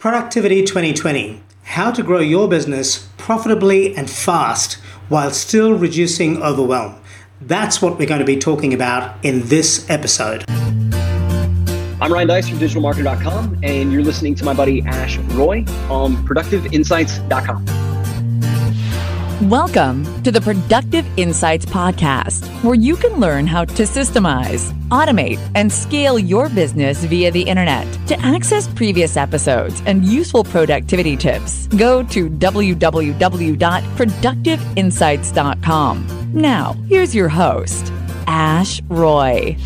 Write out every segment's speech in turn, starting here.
Productivity 2020, how to grow your business profitably and fast while still reducing overwhelm. That's what we're going to be talking about in this episode. I'm Ryan Dice from digitalmarketer.com, and you're listening to my buddy Ash Roy on ProductiveInsights.com. Welcome to the Productive Insights podcast, where you can learn how to systemize, automate, and scale your business via the internet. To access previous episodes and useful productivity tips, go to www.ProductiveInsights.com. Now, here's your host, Ash Roy.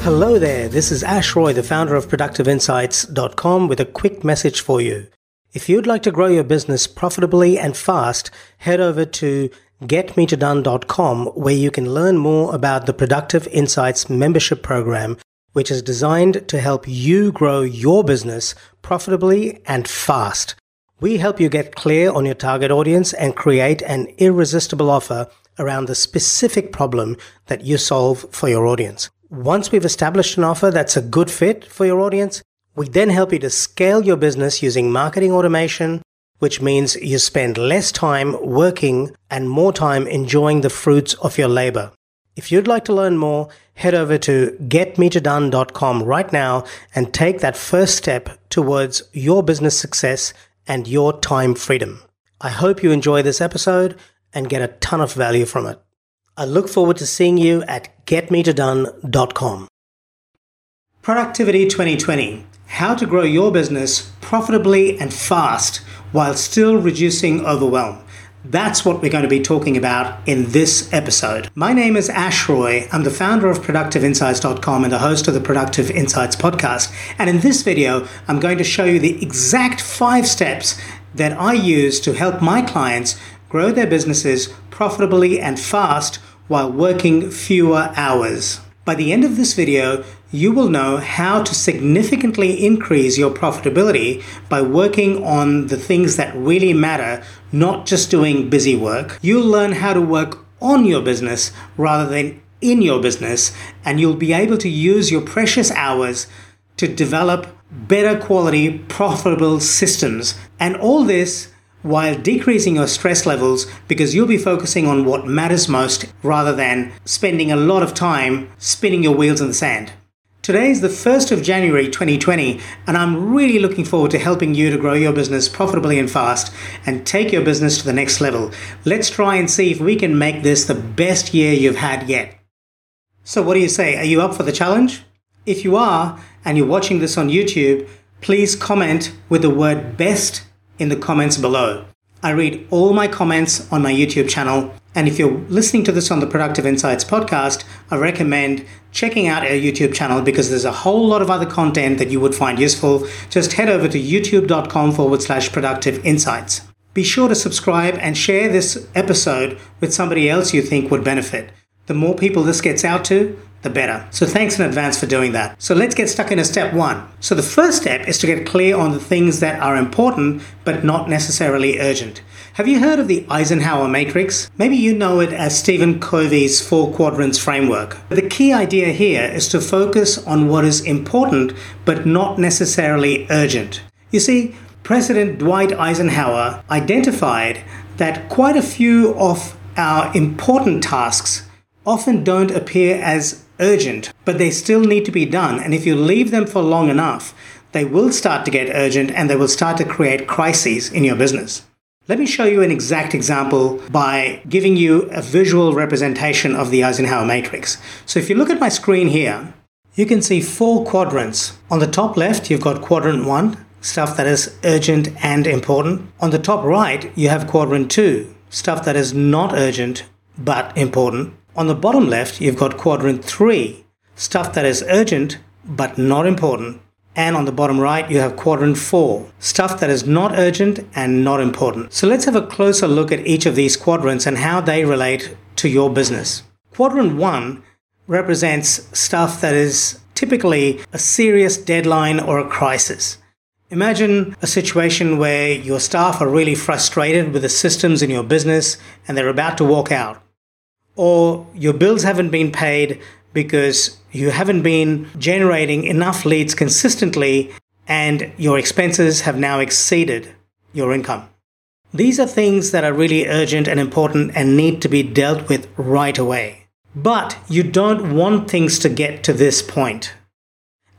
Hello there, this is Ash Roy, the founder of ProductiveInsights.com, with a quick message for you. If you'd like to grow your business profitably and fast, head over to GetMeToDone.com, where you can learn more about the Productive Insights membership program, which is designed to help you grow your business profitably and fast. We help you get clear on your target audience and create an irresistible offer around the specific problem that you solve for your audience. Once we've established an offer that's a good fit for your audience, we then help you to scale your business using marketing automation, which means you spend less time working and more time enjoying the fruits of your labor. If you'd like to learn more, head over to getmetodone.com right now and take that first step towards your business success and your time freedom. I hope you enjoy this episode and get a ton of value from it. I look forward to seeing you at getmetodone.com. Productivity 2020, how to grow your business profitably and fast while still reducing overwhelm. That's what we're going to be talking about in this episode. My name is Ash Roy. I'm the founder of ProductiveInsights.com and the host of the Productive Insights podcast. And in this video, I'm going to show you the exact 5 steps that I use to help my clients grow their businesses profitably and fast while working fewer hours. By the end of this video, you will know how to significantly increase your profitability by working on the things that really matter, not just doing busy work. You'll learn how to work on your business rather than in your business, and you'll be able to use your precious hours to develop better quality, profitable systems. And all this while decreasing your stress levels, because you'll be focusing on what matters most rather than spending a lot of time spinning your wheels in the sand. Today is the 1st of January 2020, and I'm really looking forward to helping you to grow your business profitably and fast and take your business to the next level. Let's try and see if we can make this the best year you've had yet. So what do you say? Are you up for the challenge? If you are, and you're watching this on YouTube, please comment with the word best in the comments below. I read all my comments on my YouTube channel, and if you're listening to this on the Productive Insights podcast, I recommend checking out our YouTube channel because there's a whole lot of other content that you would find useful. Just head over to youtube.com/productive insights. Be sure to subscribe and share this episode with somebody else you think would benefit. The more people this gets out to, the better. So thanks in advance for doing that. So let's get stuck into step 1. So the first step is to get clear on the things that are important but not necessarily urgent. Have you heard of the Eisenhower Matrix? Maybe you know it as Stephen Covey's 4 quadrants framework. The key idea here is to focus on what is important but not necessarily urgent. You see, President Dwight Eisenhower identified that quite a few of our important tasks often don't appear as urgent, but they still need to be done. And if you leave them for long enough, they will start to get urgent and they will start to create crises in your business. Let me show you an exact example by giving you a visual representation of the Eisenhower Matrix. So if you look at my screen here, you can see 4 quadrants. On the top left, you've got quadrant 1, stuff that is urgent and important. On the top right, you have quadrant 2, stuff that is not urgent but important. On the bottom left, you've got quadrant 3, stuff that is urgent but not important. And on the bottom right, you have quadrant 4, stuff that is not urgent and not important. So let's have a closer look at each of these quadrants and how they relate to your business. Quadrant 1 represents stuff that is typically a serious deadline or a crisis. Imagine a situation where your staff are really frustrated with the systems in your business and they're about to walk out. Or your bills haven't been paid because you haven't been generating enough leads consistently, and your expenses have now exceeded your income. These are things that are really urgent and important and need to be dealt with right away. But you don't want things to get to this point.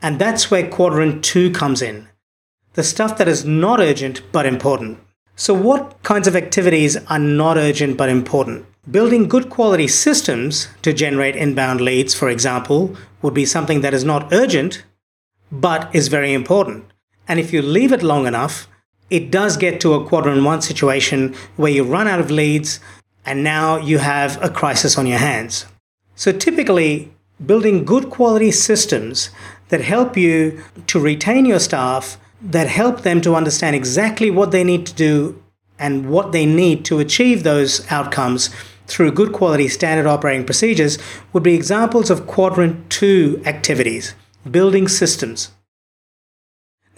And that's where quadrant 2 comes in. The stuff that is not urgent but important. So what kinds of activities are not urgent but important? Building good quality systems to generate inbound leads, for example, would be something that is not urgent but is very important. And if you leave it long enough, it does get to a quadrant 1 situation where you run out of leads and now you have a crisis on your hands. So typically, building good quality systems that help you to retain your staff, that help them to understand exactly what they need to do and what they need to achieve those outcomes through good quality standard operating procedures would be examples of quadrant 2 activities, building systems.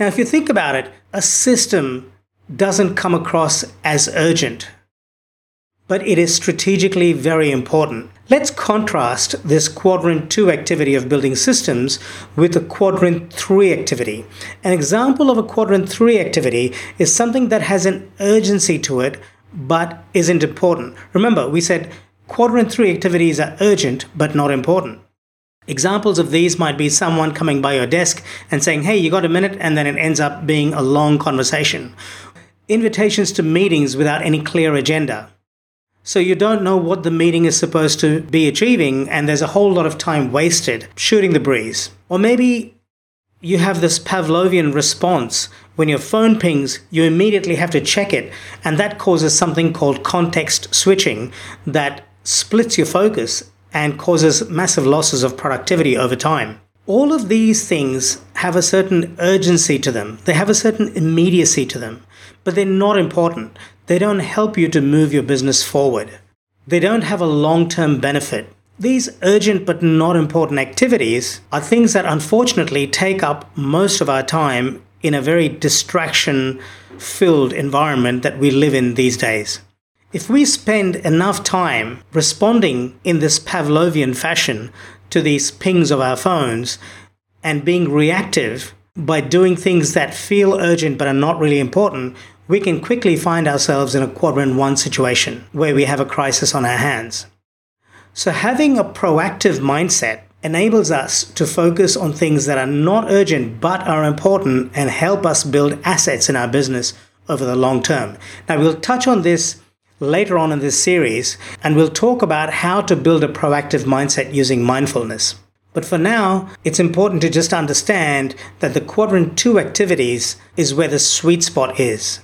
Now, if you think about it, a system doesn't come across as urgent, but it is strategically very important. Let's contrast this quadrant 2 activity of building systems with a quadrant 3 activity. An example of a quadrant 3 activity is something that has an urgency to it, but isn't important. Remember, we said quadrant 3 activities are urgent, but not important. Examples of these might be someone coming by your desk and saying, hey, you got a minute? And then it ends up being a long conversation. Invitations to meetings without any clear agenda. So you don't know what the meeting is supposed to be achieving, and there's a whole lot of time wasted shooting the breeze. Or maybe you have this Pavlovian response. When your phone pings, you immediately have to check it, and that causes something called context switching that splits your focus and causes massive losses of productivity over time. All of these things have a certain urgency to them. They have a certain immediacy to them, but they're not important. They don't help you to move your business forward. They don't have a long-term benefit. These urgent but not important activities are things that unfortunately take up most of our time in a very distraction-filled environment that we live in these days. If we spend enough time responding in this Pavlovian fashion to these pings of our phones and being reactive by doing things that feel urgent but are not really important, we can quickly find ourselves in a quadrant 1 situation where we have a crisis on our hands. So having a proactive mindset enables us to focus on things that are not urgent but are important and help us build assets in our business over the long term. Now, we'll touch on this later on in this series, and we'll talk about how to build a proactive mindset using mindfulness. But for now, it's important to just understand that the quadrant 2 activities is where the sweet spot is.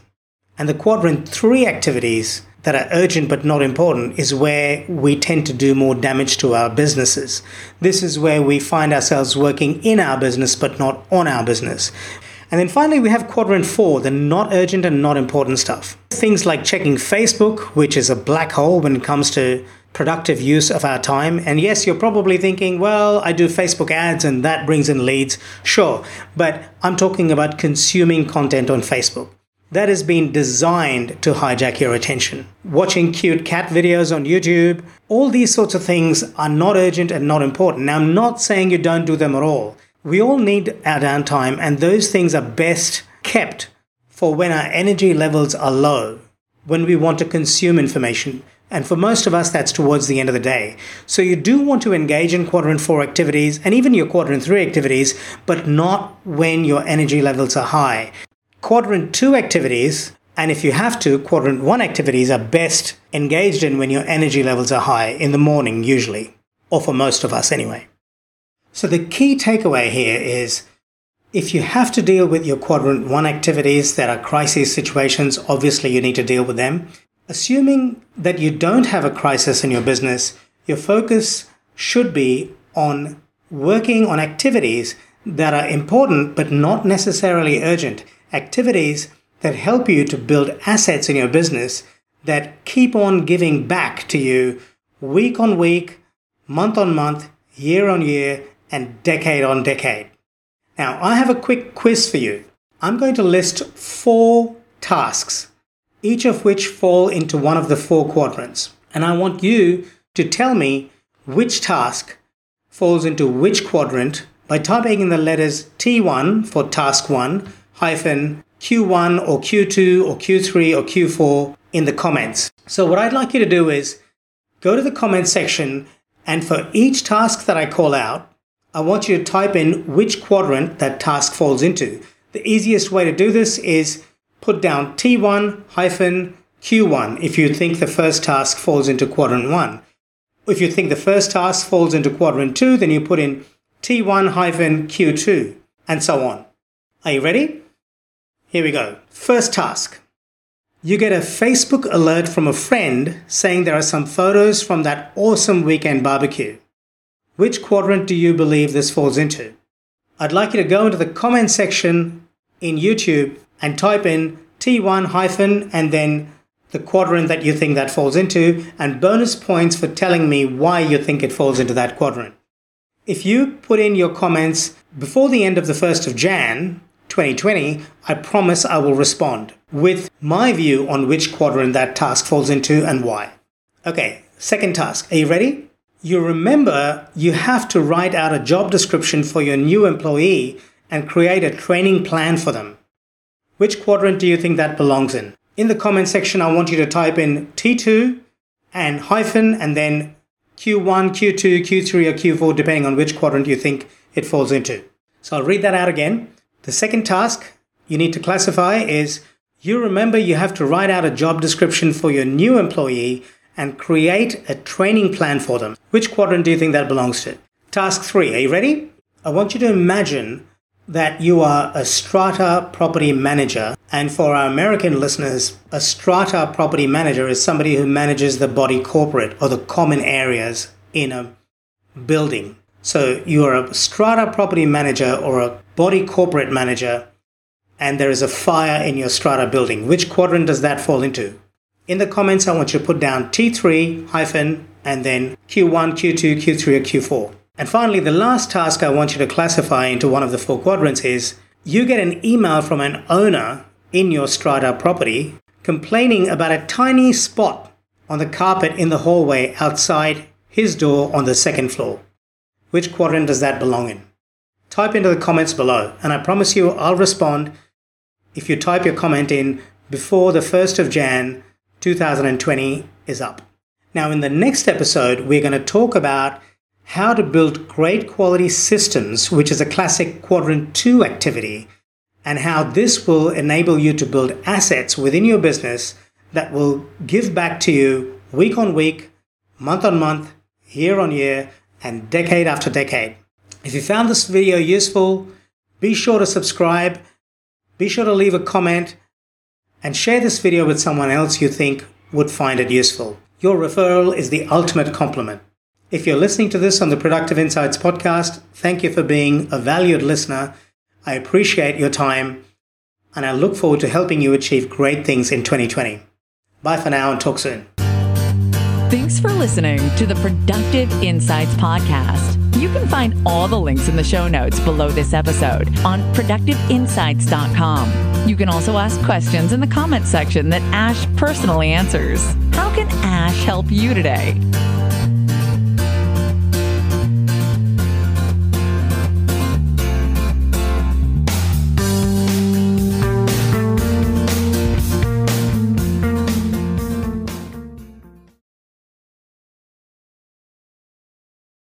And the quadrant 3 activities that are urgent but not important is where we tend to do more damage to our businesses. This is where we find ourselves working in our business but not on our business. And then finally, we have quadrant 4, the not urgent and not important stuff. Things like checking Facebook, which is a black hole when it comes to productive use of our time. And yes, you're probably thinking, well, I do Facebook ads and that brings in leads. Sure, but I'm talking about consuming content on Facebook. That has been designed to hijack your attention. Watching cute cat videos on YouTube, all these sorts of things are not urgent and not important. Now, I'm not saying you don't do them at all. We all need our downtime, and those things are best kept for when our energy levels are low, when we want to consume information. And for most of us, that's towards the end of the day. So you do want to engage in quadrant 4 activities and even your quadrant 3 activities, but not when your energy levels are high. Quadrant 2 activities, and if you have to, quadrant 1 activities are best engaged in when your energy levels are high, in the morning usually, or for most of us anyway. So the key takeaway here is, if you have to deal with your quadrant 1 activities that are crisis situations, obviously you need to deal with them. Assuming that you don't have a crisis in your business, your focus should be on working on activities that are important but not necessarily urgent. Activities that help you to build assets in your business that keep on giving back to you week on week, month on month, year on year, and decade on decade. Now, I have a quick quiz for you. I'm going to list 4 tasks, each of which fall into one of the 4 quadrants. And I want you to tell me which task falls into which quadrant by typing in the letters T1 for task 1 hyphen Q1 or Q2 or Q3 or Q4 in the comments. So what I'd like you to do is go to the comments section, and for each task that I call out, I want you to type in which quadrant that task falls into. The easiest way to do this is put down T1 hyphen Q1 if you think the first task falls into quadrant 1. If you think the first task falls into quadrant 2, then you put in T1 hyphen Q2 and so on. Are you ready? Here we go. First task. You get a Facebook alert from a friend saying there are some photos from that awesome weekend barbecue. Which quadrant do you believe this falls into? I'd like you to go into the comment section in YouTube and type in T1 hyphen and then the quadrant that you think that falls into, and bonus points for telling me why you think it falls into that quadrant. If you put in your comments before the end of the 1st of Jan 2020, I promise I will respond with my view on which quadrant that task falls into and why. Okay, second task. Are you ready? You remember you have to write out a job description for your new employee and create a training plan for them. Which quadrant do you think that belongs in? In the comment section, I want you to type in T2 and hyphen and then Q1, Q2, Q3 or Q4, depending on which quadrant you think it falls into. So I'll read that out again. The second task you need to classify is, you remember you have to write out a job description for your new employee and create a training plan for them. Which quadrant do you think that belongs to? Task 3, are you ready? I want you to imagine that you are a strata property manager, and for our American listeners, a strata property manager is somebody who manages the body corporate or the common areas in a building. So you are a strata property manager or a body corporate manager, and there is a fire in your strata building. Which quadrant does that fall into? In the comments, I want you to put down T3 hyphen and then Q1, Q2, Q3 or Q4. And finally, the last task I want you to classify into one of the four quadrants is, you get an email from an owner in your strata property complaining about a tiny spot on the carpet in the hallway outside his door on the second floor. Which quadrant does that belong in? Type into the comments below, and I promise you I'll respond if you type your comment in before the 1st of Jan 2020 is up. Now, in the next episode, we're going to talk about how to build great quality systems, which is a classic quadrant 2 activity, and how this will enable you to build assets within your business that will give back to you week on week, month on month, year on year, and decade after decade. If you found this video useful, be sure to subscribe, be sure to leave a comment, and share this video with someone else you think would find it useful. Your referral is the ultimate compliment. If you're listening to this on the Productive Insights podcast, thank you for being a valued listener. I appreciate your time, and I look forward to helping you achieve great things in 2020. Bye for now and talk soon. Thanks for listening to the Productive Insights podcast. You can find all the links in the show notes below this episode on ProductiveInsights.com. You can also ask questions in the comment section that Ash personally answers. How can Ash help you today?